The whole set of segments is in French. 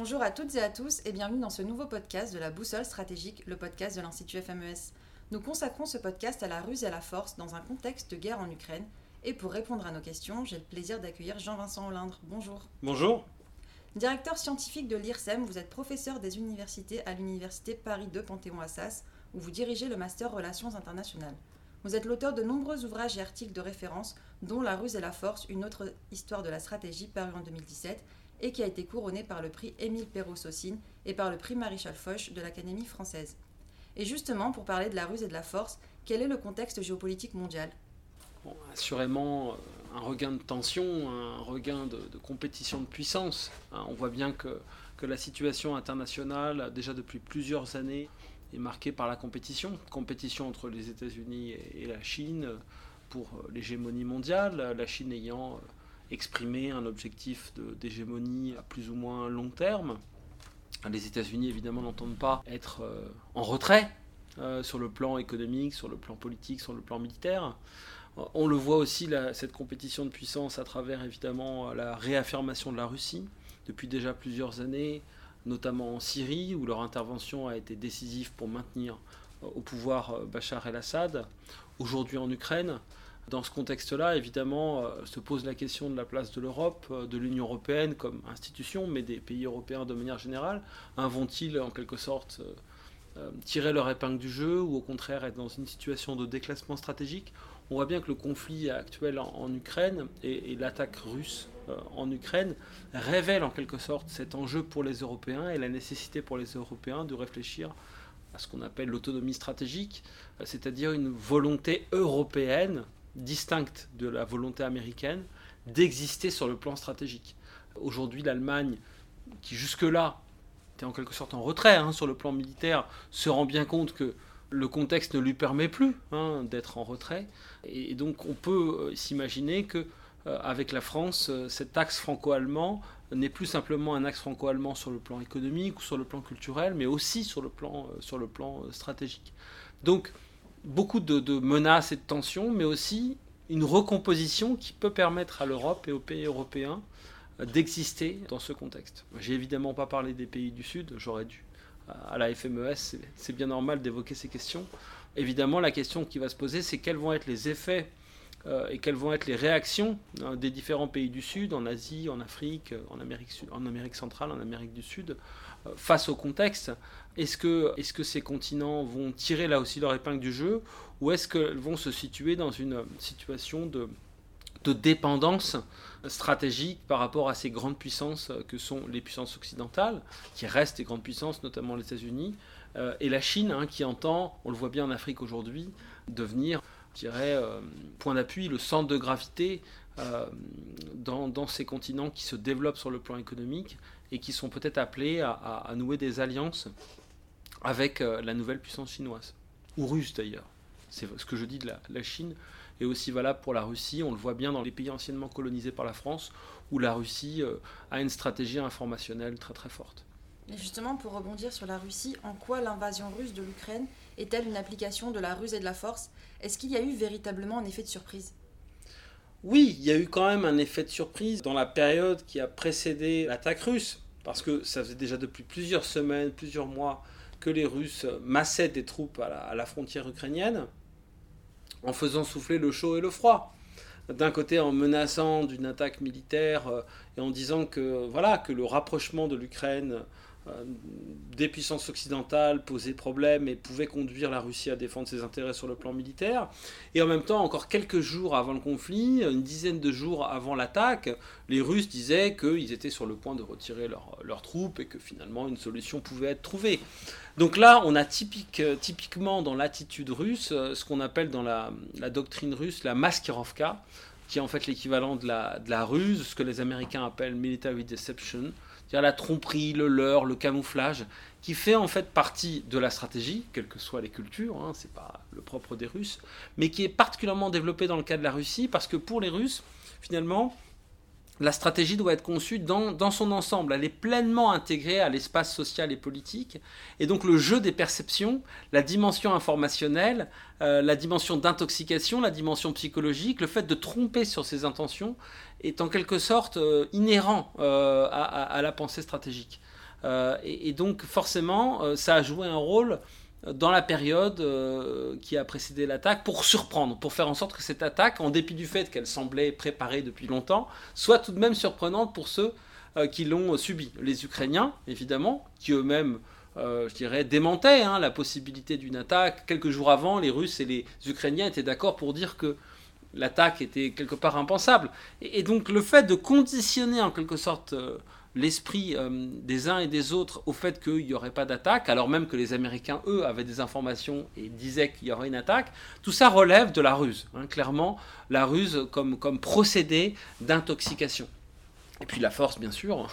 Bonjour à toutes et à tous et bienvenue dans ce nouveau podcast de la Boussole stratégique, le podcast de l'Institut FMES. Nous consacrons ce podcast à la ruse et à la force dans un contexte de guerre en Ukraine. Et pour répondre à nos questions, j'ai le plaisir d'accueillir Jean-Vincent Holeindre. Bonjour. Bonjour. Directeur scientifique de l'IRSEM, vous êtes professeur des universités à l'Université Paris 2 Panthéon-Assas, où vous dirigez le Master Relations Internationales. Vous êtes l'auteur de nombreux ouvrages et articles de référence, dont La ruse et la force, une autre histoire de la stratégie parue en 2017, et qui a été couronné par le prix Émile Perreau-Saussine et par le prix Maréchal Foch de l'Académie française. Et justement, pour parler de la ruse et de la force, quel est le contexte géopolitique mondial ? Bon, assurément, un regain de tension, un regain de compétition de puissance. On voit bien que la situation internationale, déjà depuis plusieurs années, est marquée par la compétition entre les États-Unis et la Chine pour l'hégémonie mondiale, la Chine ayant exprimé un objectif d'hégémonie à plus ou moins long terme. Les États-Unis, évidemment, n'entendent pas être en retrait sur le plan économique, sur le plan politique, sur le plan militaire. On le voit aussi, cette compétition de puissance à travers, évidemment, la réaffirmation de la Russie depuis déjà plusieurs années, notamment en Syrie, où leur intervention a été décisive pour maintenir au pouvoir Bachar el-Assad. Aujourd'hui en Ukraine, dans ce contexte-là, évidemment, se pose la question de la place de l'Europe, de l'Union européenne comme institution, mais des pays européens de manière générale. Vont-ils, en quelque sorte, tirer leur épingle du jeu ou au contraire être dans une situation de déclassement stratégique ? On voit bien que le conflit actuel en Ukraine et l'attaque russe en Ukraine révèlent en quelque sorte cet enjeu pour les Européens et la nécessité pour les Européens de réfléchir à ce qu'on appelle l'autonomie stratégique, c'est-à-dire une volonté européenne distincte de la volonté américaine d'exister sur le plan stratégique. Aujourd'hui, l'Allemagne, qui jusque-là était en quelque sorte en retrait sur le plan militaire, se rend bien compte que le contexte ne lui permet plus d'être en retrait. Et donc on peut s'imaginer qu'avec la France, cet axe franco-allemand n'est plus simplement un axe franco-allemand sur le plan économique ou sur le plan culturel, mais aussi sur le plan stratégique. Donc beaucoup de menaces et de tensions, mais aussi une recomposition qui peut permettre à l'Europe et aux pays européens d'exister dans ce contexte. J'ai évidemment pas parlé des pays du Sud, j'aurais dû. À la FMES, c'est bien normal d'évoquer ces questions. Évidemment, la question qui va se poser, c'est quels vont être les effets et quelles vont être les réactions des différents pays du Sud, en Asie, en Afrique, en Amérique centrale, en Amérique du Sud, face au contexte. Est-ce que ces continents vont tirer là aussi leur épingle du jeu ou est-ce qu'elles vont se situer dans une situation de dépendance stratégique par rapport à ces grandes puissances que sont les puissances occidentales, qui restent les grandes puissances, notamment les États-Unis, et la Chine, qui entend, on le voit bien en Afrique aujourd'hui, devenir, je dirais, point d'appui, le centre de gravité dans ces continents qui se développent sur le plan économique et qui sont peut-être appelés à nouer des alliances avec la nouvelle puissance chinoise, ou russe d'ailleurs. C'est ce que je dis de la Chine, est aussi valable pour la Russie. On le voit bien dans les pays anciennement colonisés par la France, où la Russie a une stratégie informationnelle très très forte. Et justement, pour rebondir sur la Russie, en quoi l'invasion russe de l'Ukraine est-elle une application de la ruse et de la force ? Est-ce qu'il y a eu véritablement un effet de surprise ? Oui, il y a eu quand même un effet de surprise dans la période qui a précédé l'attaque russe, parce que ça faisait déjà depuis plusieurs semaines, plusieurs mois, que les Russes massaient des troupes à la frontière ukrainienne, en faisant souffler le chaud et le froid. D'un côté, en menaçant d'une attaque militaire et en disant que le rapprochement de l'Ukraine des puissances occidentales posait problème et pouvait conduire la Russie à défendre ses intérêts sur le plan militaire. Et en même temps, encore quelques jours avant le conflit, une dizaine de jours avant l'attaque, les Russes disaient qu'ils étaient sur le point de retirer leurs troupes et que finalement une solution pouvait être trouvée. Donc là, on a typiquement dans l'attitude russe ce qu'on appelle dans la doctrine russe la maskirovka, qui est en fait l'équivalent de la ruse, ce que les Américains appellent military deception, c'est-à-dire la tromperie, le leurre, le camouflage, qui fait en fait partie de la stratégie, quelles que soient les cultures, c'est pas le propre des Russes, mais qui est particulièrement développée dans le cas de la Russie, parce que pour les Russes, finalement, la stratégie doit être conçue dans son ensemble, elle est pleinement intégrée à l'espace social et politique, et donc le jeu des perceptions, la dimension informationnelle, la dimension d'intoxication, la dimension psychologique, le fait de tromper sur ses intentions est en quelque sorte inhérent à la pensée stratégique. Et donc forcément, ça a joué un rôle dans la période qui a précédé l'attaque pour surprendre, pour faire en sorte que cette attaque, en dépit du fait qu'elle semblait préparée depuis longtemps, soit tout de même surprenante pour ceux qui l'ont subie. Les Ukrainiens, évidemment, qui eux-mêmes, je dirais, démentaient la possibilité d'une attaque. Quelques jours avant, les Russes et les Ukrainiens étaient d'accord pour dire que l'attaque était quelque part impensable. Et donc le fait de conditionner en quelque sorte l'esprit des uns et des autres au fait qu'il n'y aurait pas d'attaque, alors même que les Américains, eux, avaient des informations et disaient qu'il y aurait une attaque, tout ça relève de la ruse. Clairement, la ruse comme procédé d'intoxication. Et puis la force, bien sûr.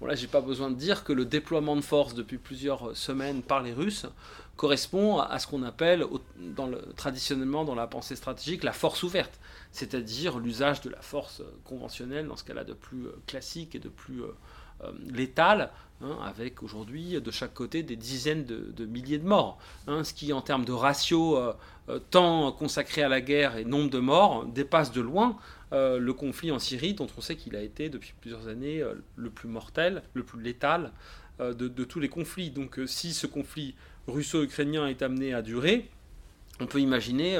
Bon, là, j'ai pas besoin de dire que le déploiement de force depuis plusieurs semaines par les Russes correspond à ce qu'on appelle, traditionnellement dans la pensée stratégique, la force ouverte, c'est-à-dire l'usage de la force conventionnelle, dans ce cas-là de plus classique et de plus létale, avec aujourd'hui de chaque côté des dizaines de milliers de morts, ce qui en termes de ratio temps consacré à la guerre et nombre de morts dépasse de loin le conflit en Syrie, dont on sait qu'il a été depuis plusieurs années le plus mortel, le plus létal de tous les conflits. Donc si ce conflit russo-ukrainien est amené à durer, on peut imaginer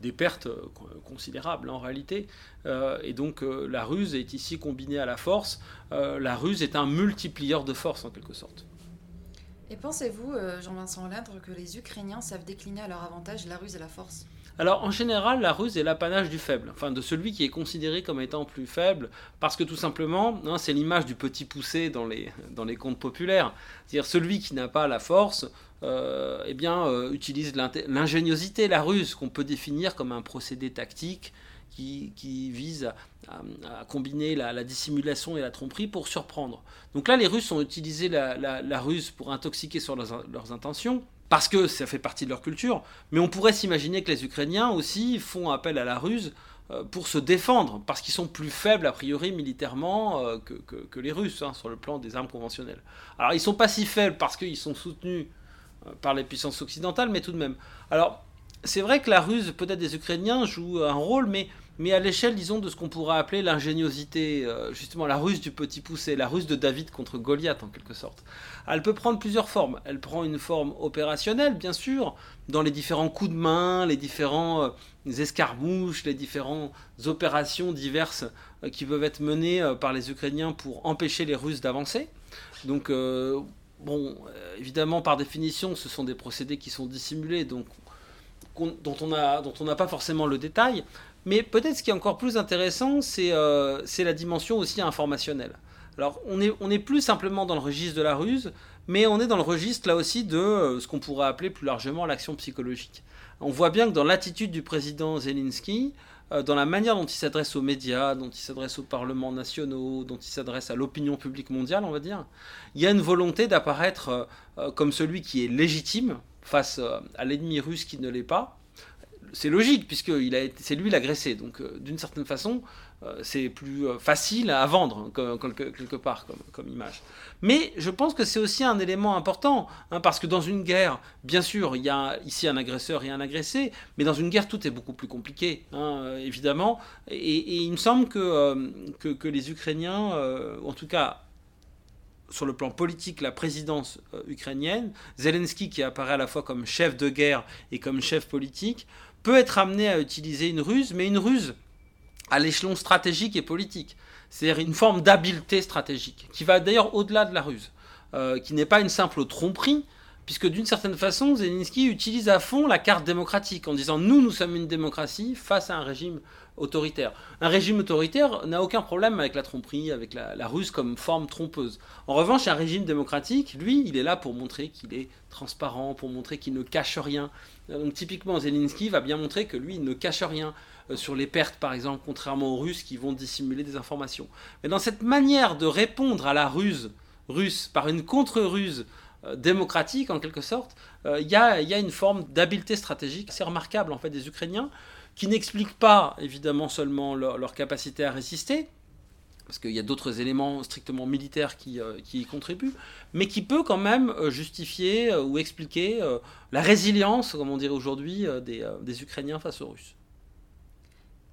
des pertes considérables en réalité. Et donc la ruse est ici combinée à la force. La ruse est un multiplieur de force en quelque sorte. Et pensez-vous, Jean-Vincent Holeindre, que les Ukrainiens savent décliner à leur avantage la ruse et la force ? Alors en général, la ruse est l'apanage du faible, enfin de celui qui est considéré comme étant plus faible, parce que tout simplement, c'est l'image du petit poucé dans les contes populaires. C'est-à-dire celui qui n'a pas la force, utilise l'ingéniosité, la ruse, qu'on peut définir comme un procédé tactique qui vise à combiner la dissimulation et la tromperie pour surprendre. Donc là, les Russes ont utilisé la ruse pour intoxiquer sur leurs intentions, parce que ça fait partie de leur culture, mais on pourrait s'imaginer que les Ukrainiens aussi font appel à la ruse pour se défendre, parce qu'ils sont plus faibles a priori militairement que les Russes, sur le plan des armes conventionnelles. Alors ils ne sont pas si faibles parce qu'ils sont soutenus par les puissances occidentales, mais tout de même. Alors c'est vrai que la ruse peut-être des Ukrainiens joue un rôle, mais à l'échelle, disons, de ce qu'on pourrait appeler l'ingéniosité, justement la ruse du petit poucé, la ruse de David contre Goliath en quelque sorte. Elle peut prendre plusieurs formes. Elle prend une forme opérationnelle, bien sûr, dans les différents coups de main, les différents escarmouches, les différentes opérations diverses qui peuvent être menées par les Ukrainiens pour empêcher les Russes d'avancer. Donc, évidemment, par définition, ce sont des procédés qui sont dissimulés, donc dont on n'a pas forcément le détail. Mais peut-être ce qui est encore plus intéressant, c'est la dimension aussi informationnelle. Alors, on n'est plus simplement dans le registre de la ruse, mais on est dans le registre, là aussi, de ce qu'on pourrait appeler plus largement l'action psychologique. On voit bien que dans l'attitude du président Zelensky, dans la manière dont il s'adresse aux médias, dont il s'adresse aux parlements nationaux, dont il s'adresse à l'opinion publique mondiale, on va dire, il y a une volonté d'apparaître comme celui qui est légitime face à l'ennemi russe qui ne l'est pas. C'est logique, puisque c'est lui l'agressé. Donc, d'une certaine façon, c'est plus facile à vendre, quelque part, comme image. Mais je pense que c'est aussi un élément important, parce que dans une guerre, bien sûr, il y a ici un agresseur et un agressé, mais dans une guerre, tout est beaucoup plus compliqué, évidemment. Et il me semble que les Ukrainiens, en tout cas, sur le plan politique, la présidence ukrainienne, Zelensky, qui apparaît à la fois comme chef de guerre et comme chef politique, peut être amené à utiliser une ruse, mais une ruse à l'échelon stratégique et politique. C'est-à-dire une forme d'habileté stratégique, qui va d'ailleurs au-delà de la ruse, qui n'est pas une simple tromperie, puisque d'une certaine façon, Zelensky utilise à fond la carte démocratique, en disant « nous sommes une démocratie face à un régime autoritaire ». Un régime autoritaire n'a aucun problème avec la tromperie, avec la ruse comme forme trompeuse. En revanche, un régime démocratique, lui, il est là pour montrer qu'il est transparent, pour montrer qu'il ne cache rien. Donc typiquement, Zelensky va bien montrer que lui, il ne cache rien sur les pertes, par exemple, contrairement aux Russes qui vont dissimuler des informations. Mais dans cette manière de répondre à la ruse russe par une contre-ruse, démocratique en quelque sorte, il y a une forme d'habileté stratégique assez remarquable en fait des Ukrainiens, qui n'explique pas évidemment seulement leur capacité à résister, parce qu'il y a d'autres éléments strictement militaires qui y contribuent, mais qui peut quand même justifier ou expliquer la résilience, comme on dirait aujourd'hui, des Ukrainiens face aux Russes.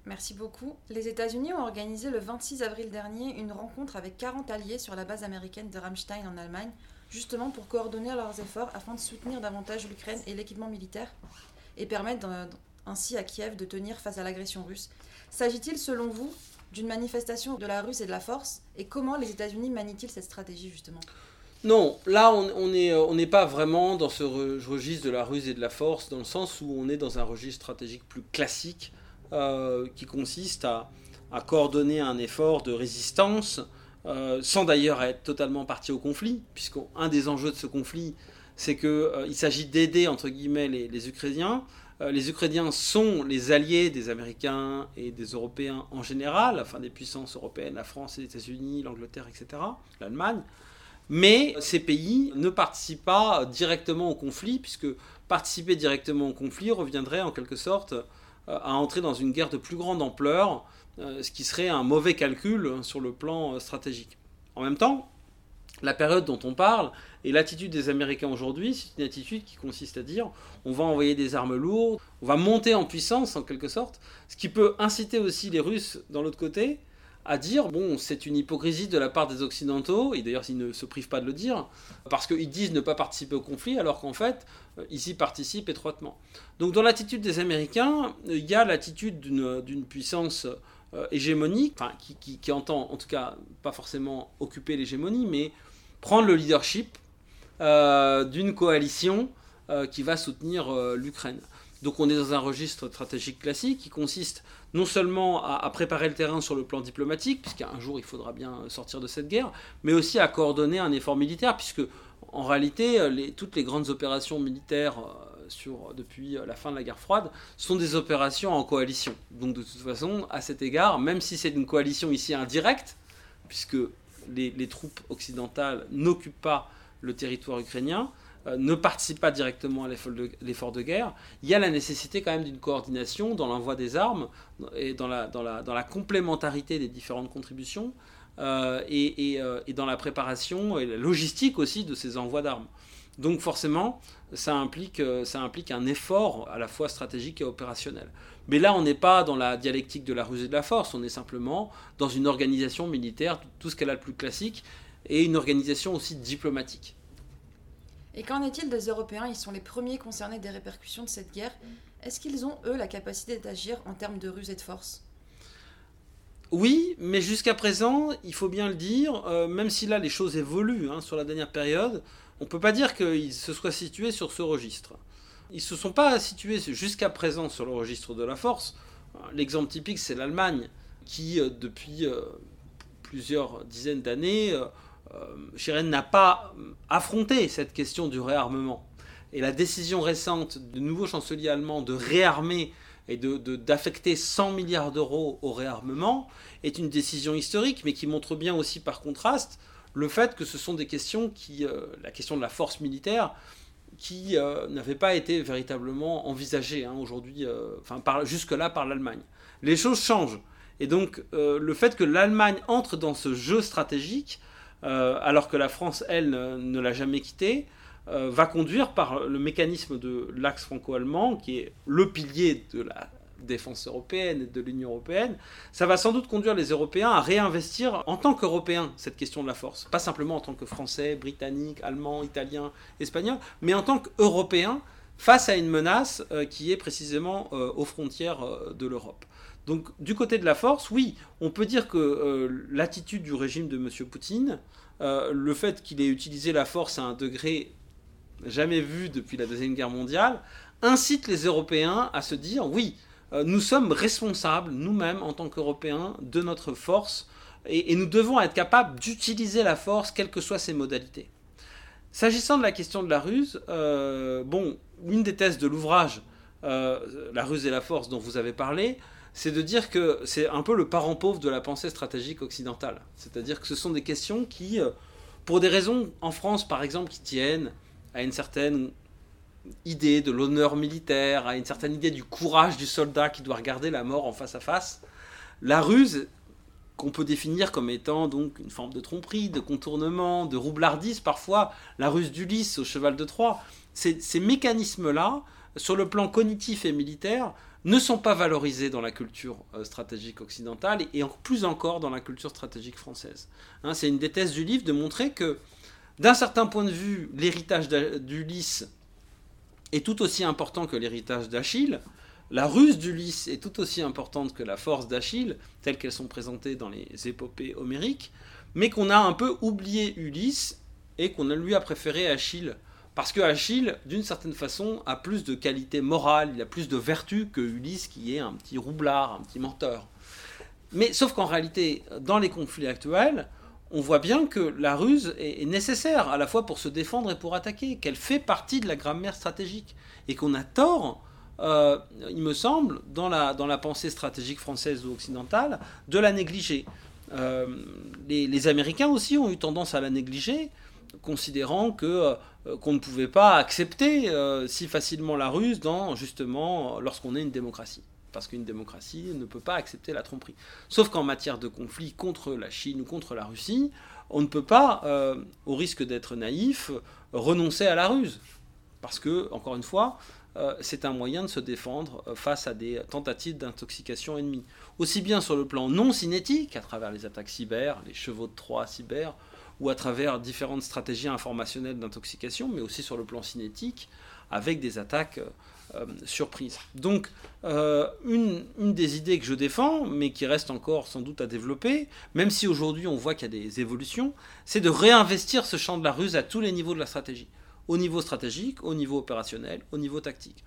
Merci beaucoup. Les États-Unis ont organisé le 26 avril dernier une rencontre avec 40 alliés sur la base américaine de Ramstein en Allemagne, justement pour coordonner leurs efforts afin de soutenir davantage l'Ukraine et l'équipement militaire et permettre ainsi à Kiev de tenir face à l'agression russe. S'agit-il, selon vous, d'une manifestation de la ruse et de la force, et comment les États-Unis manient-ils cette stratégie, justement ? Non, là on n'est pas vraiment dans ce registre de la ruse et de la force, dans le sens où on est dans un registre stratégique plus classique qui consiste à coordonner un effort de résistance sans d'ailleurs être totalement partie au conflit, puisqu'un des enjeux de ce conflit, c'est qu'il s'agit d'aider entre guillemets les Ukrainiens. Les Ukrainiens sont les alliés des Américains et des Européens en général, enfin des puissances européennes, la France, les États-Unis, l'Angleterre, etc., l'Allemagne. Mais ces pays ne participent pas directement au conflit, puisque participer directement au conflit reviendrait en quelque sorte à entrer dans une guerre de plus grande ampleur, ce qui serait un mauvais calcul sur le plan stratégique. En même temps, la période dont on parle et l'attitude des Américains aujourd'hui, c'est une attitude qui consiste à dire on va envoyer des armes lourdes, on va monter en puissance en quelque sorte, ce qui peut inciter aussi les Russes, dans l'autre côté, à dire, bon, c'est une hypocrisie de la part des Occidentaux, et d'ailleurs ils ne se privent pas de le dire, parce qu'ils disent ne pas participer au conflit, alors qu'en fait, ils y participent étroitement. Donc dans l'attitude des Américains, il y a l'attitude d'une puissance hégémonique, enfin, qui entend, en tout cas, pas forcément occuper l'hégémonie, mais prendre le leadership d'une coalition qui va soutenir l'Ukraine. Donc on est dans un registre stratégique classique qui consiste non seulement à préparer le terrain sur le plan diplomatique, puisqu'un jour il faudra bien sortir de cette guerre, mais aussi à coordonner un effort militaire, puisque en réalité toutes les grandes opérations militaires depuis la fin de la guerre froide sont des opérations en coalition. Donc de toute façon, à cet égard, même si c'est une coalition ici indirecte, puisque les troupes occidentales n'occupent pas le territoire ukrainien, ne participent pas directement à l'effort de guerre, il y a la nécessité quand même d'une coordination dans l'envoi des armes et dans la complémentarité des différentes contributions et dans la préparation et la logistique aussi de ces envois d'armes. Donc forcément, ça implique un effort à la fois stratégique et opérationnel. Mais là, on n'est pas dans la dialectique de la ruse et de la force, on est simplement dans une organisation militaire, tout ce qu'elle a de plus classique, et une organisation aussi diplomatique. Et qu'en est-il des Européens ? Ils sont les premiers concernés des répercussions de cette guerre. Est-ce qu'ils ont, eux, la capacité d'agir en termes de ruse et de force ? Oui, mais jusqu'à présent, il faut bien le dire, même si là les choses évoluent sur la dernière période, on ne peut pas dire qu'ils se soient situés sur ce registre. Ils ne se sont pas situés jusqu'à présent sur le registre de la force. L'exemple typique, c'est l'Allemagne, qui, depuis plusieurs dizaines d'années, Scholz n'a pas affronté cette question du réarmement. Et la décision récente du nouveau chancelier allemand de réarmer et d'affecter 100 milliards d'euros au réarmement est une décision historique, mais qui montre bien aussi par contraste le fait que ce sont des questions la question de la force militaire qui n'avait pas été véritablement envisagée aujourd'hui, jusque-là par l'Allemagne. Les choses changent. Et donc le fait que l'Allemagne entre dans ce jeu stratégique, alors que la France, elle, ne l'a jamais quitté, va conduire par le mécanisme de l'axe franco-allemand, qui est le pilier de la défense européenne et de l'Union européenne, ça va sans doute conduire les Européens à réinvestir en tant qu'Européens cette question de la force, pas simplement en tant que Français, Britanniques, Allemands, Italiens, Espagnols, mais en tant qu'Européens face à une menace qui est précisément aux frontières de l'Europe. Donc du côté de la force, oui, on peut dire que l'attitude du régime de M. Poutine, le fait qu'il ait utilisé la force à un degré jamais vu depuis la Deuxième Guerre mondiale, incite les Européens à se dire « oui, nous sommes responsables, nous-mêmes, en tant qu'Européens, de notre force et nous devons être capables d'utiliser la force, quelles que soient ses modalités ». S'agissant de la question de la ruse, une des thèses de l'ouvrage « La ruse et la force » dont vous avez parlé, c'est de dire que c'est un peu le parent pauvre de la pensée stratégique occidentale. C'est-à-dire que ce sont des questions qui, pour des raisons en France par exemple, qui tiennent à une certaine idée de l'honneur militaire, à une certaine idée du courage du soldat qui doit regarder la mort en face à face, la ruse, qu'on peut définir comme étant donc une forme de tromperie, de contournement, de roublardise parfois, la ruse d'Ulysse au cheval de Troie, ces mécanismes-là, sur le plan cognitif et militaire, ne sont pas valorisés dans la culture stratégique occidentale et plus encore dans la culture stratégique française. Hein, c'est une des thèses du livre de montrer que, d'un certain point de vue, l'héritage d'Ulysse est tout aussi important que l'héritage d'Achille, la ruse d'Ulysse est tout aussi importante que la force d'Achille, telles qu'elles sont présentées dans les épopées homériques, mais qu'on a un peu oublié Ulysse et qu'on lui a préféré Achille. Parce que Achille, d'une certaine façon, a plus de qualité morale, il a plus de vertu que Ulysse qui est un petit roublard, un petit menteur. Mais sauf qu'en réalité, dans les conflits actuels, on voit bien que la ruse est nécessaire, à la fois pour se défendre et pour attaquer, qu'elle fait partie de la grammaire stratégique. Et qu'on a tort, il me semble, dans la pensée stratégique française ou occidentale, de la négliger. Les Américains aussi ont eu tendance à la négliger, considérant qu'on ne pouvait pas accepter si facilement la ruse dans, justement, lorsqu'on est une démocratie. Parce qu'une démocratie ne peut pas accepter la tromperie. Sauf qu'en matière de conflit contre la Chine ou contre la Russie, on ne peut pas, au risque d'être naïf, renoncer à la ruse. Parce que, encore une fois, c'est un moyen de se défendre face à des tentatives d'intoxication ennemies. Aussi bien sur le plan non cinétique, à travers les attaques cyber, les chevaux de Troie cyber, ou à travers différentes stratégies informationnelles d'intoxication, mais aussi sur le plan cinétique, avec des attaques surprises. Donc, une des idées que je défends, mais qui reste encore sans doute à développer, même si aujourd'hui on voit qu'il y a des évolutions, c'est de réinvestir ce champ de la ruse à tous les niveaux de la stratégie. Au niveau stratégique, au niveau opérationnel, au niveau tactique.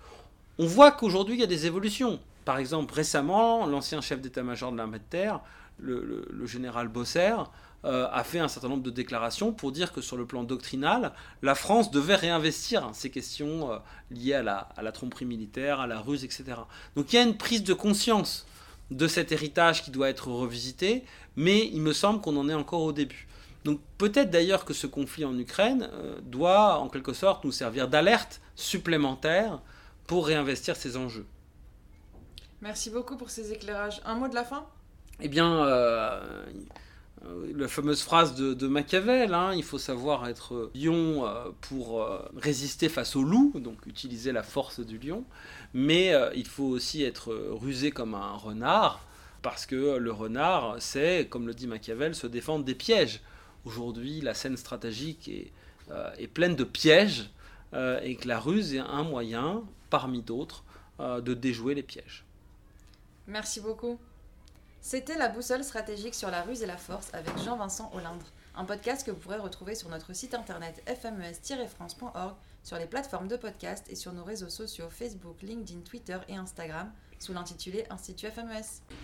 On voit qu'aujourd'hui il y a des évolutions. Par exemple, récemment, l'ancien chef d'état-major de l'armée de terre, le général Bosser, a fait un certain nombre de déclarations pour dire que sur le plan doctrinal, la France devait réinvestir ces questions liées à la tromperie militaire, à la ruse, etc. Donc il y a une prise de conscience de cet héritage qui doit être revisité, mais il me semble qu'on en est encore au début. Donc peut-être d'ailleurs que ce conflit en Ukraine doit en quelque sorte nous servir d'alerte supplémentaire pour réinvestir ces enjeux. Merci beaucoup pour ces éclairages. Un mot de la fin ? Eh bien... la fameuse phrase de Machiavel, hein, il faut savoir être lion pour résister face au loup, donc utiliser la force du lion, mais il faut aussi être rusé comme un renard, parce que le renard sait, comme le dit Machiavel, se défendre des pièges. Aujourd'hui, la scène stratégique est pleine de pièges, et que la ruse est un moyen, parmi d'autres, de déjouer les pièges. Merci beaucoup. C'était la boussole stratégique sur la ruse et la force avec Jean-Vincent Holeindre, un podcast que vous pourrez retrouver sur notre site internet fmes-france.org, sur les plateformes de podcast et sur nos réseaux sociaux Facebook, LinkedIn, Twitter et Instagram sous l'intitulé Institut FMES.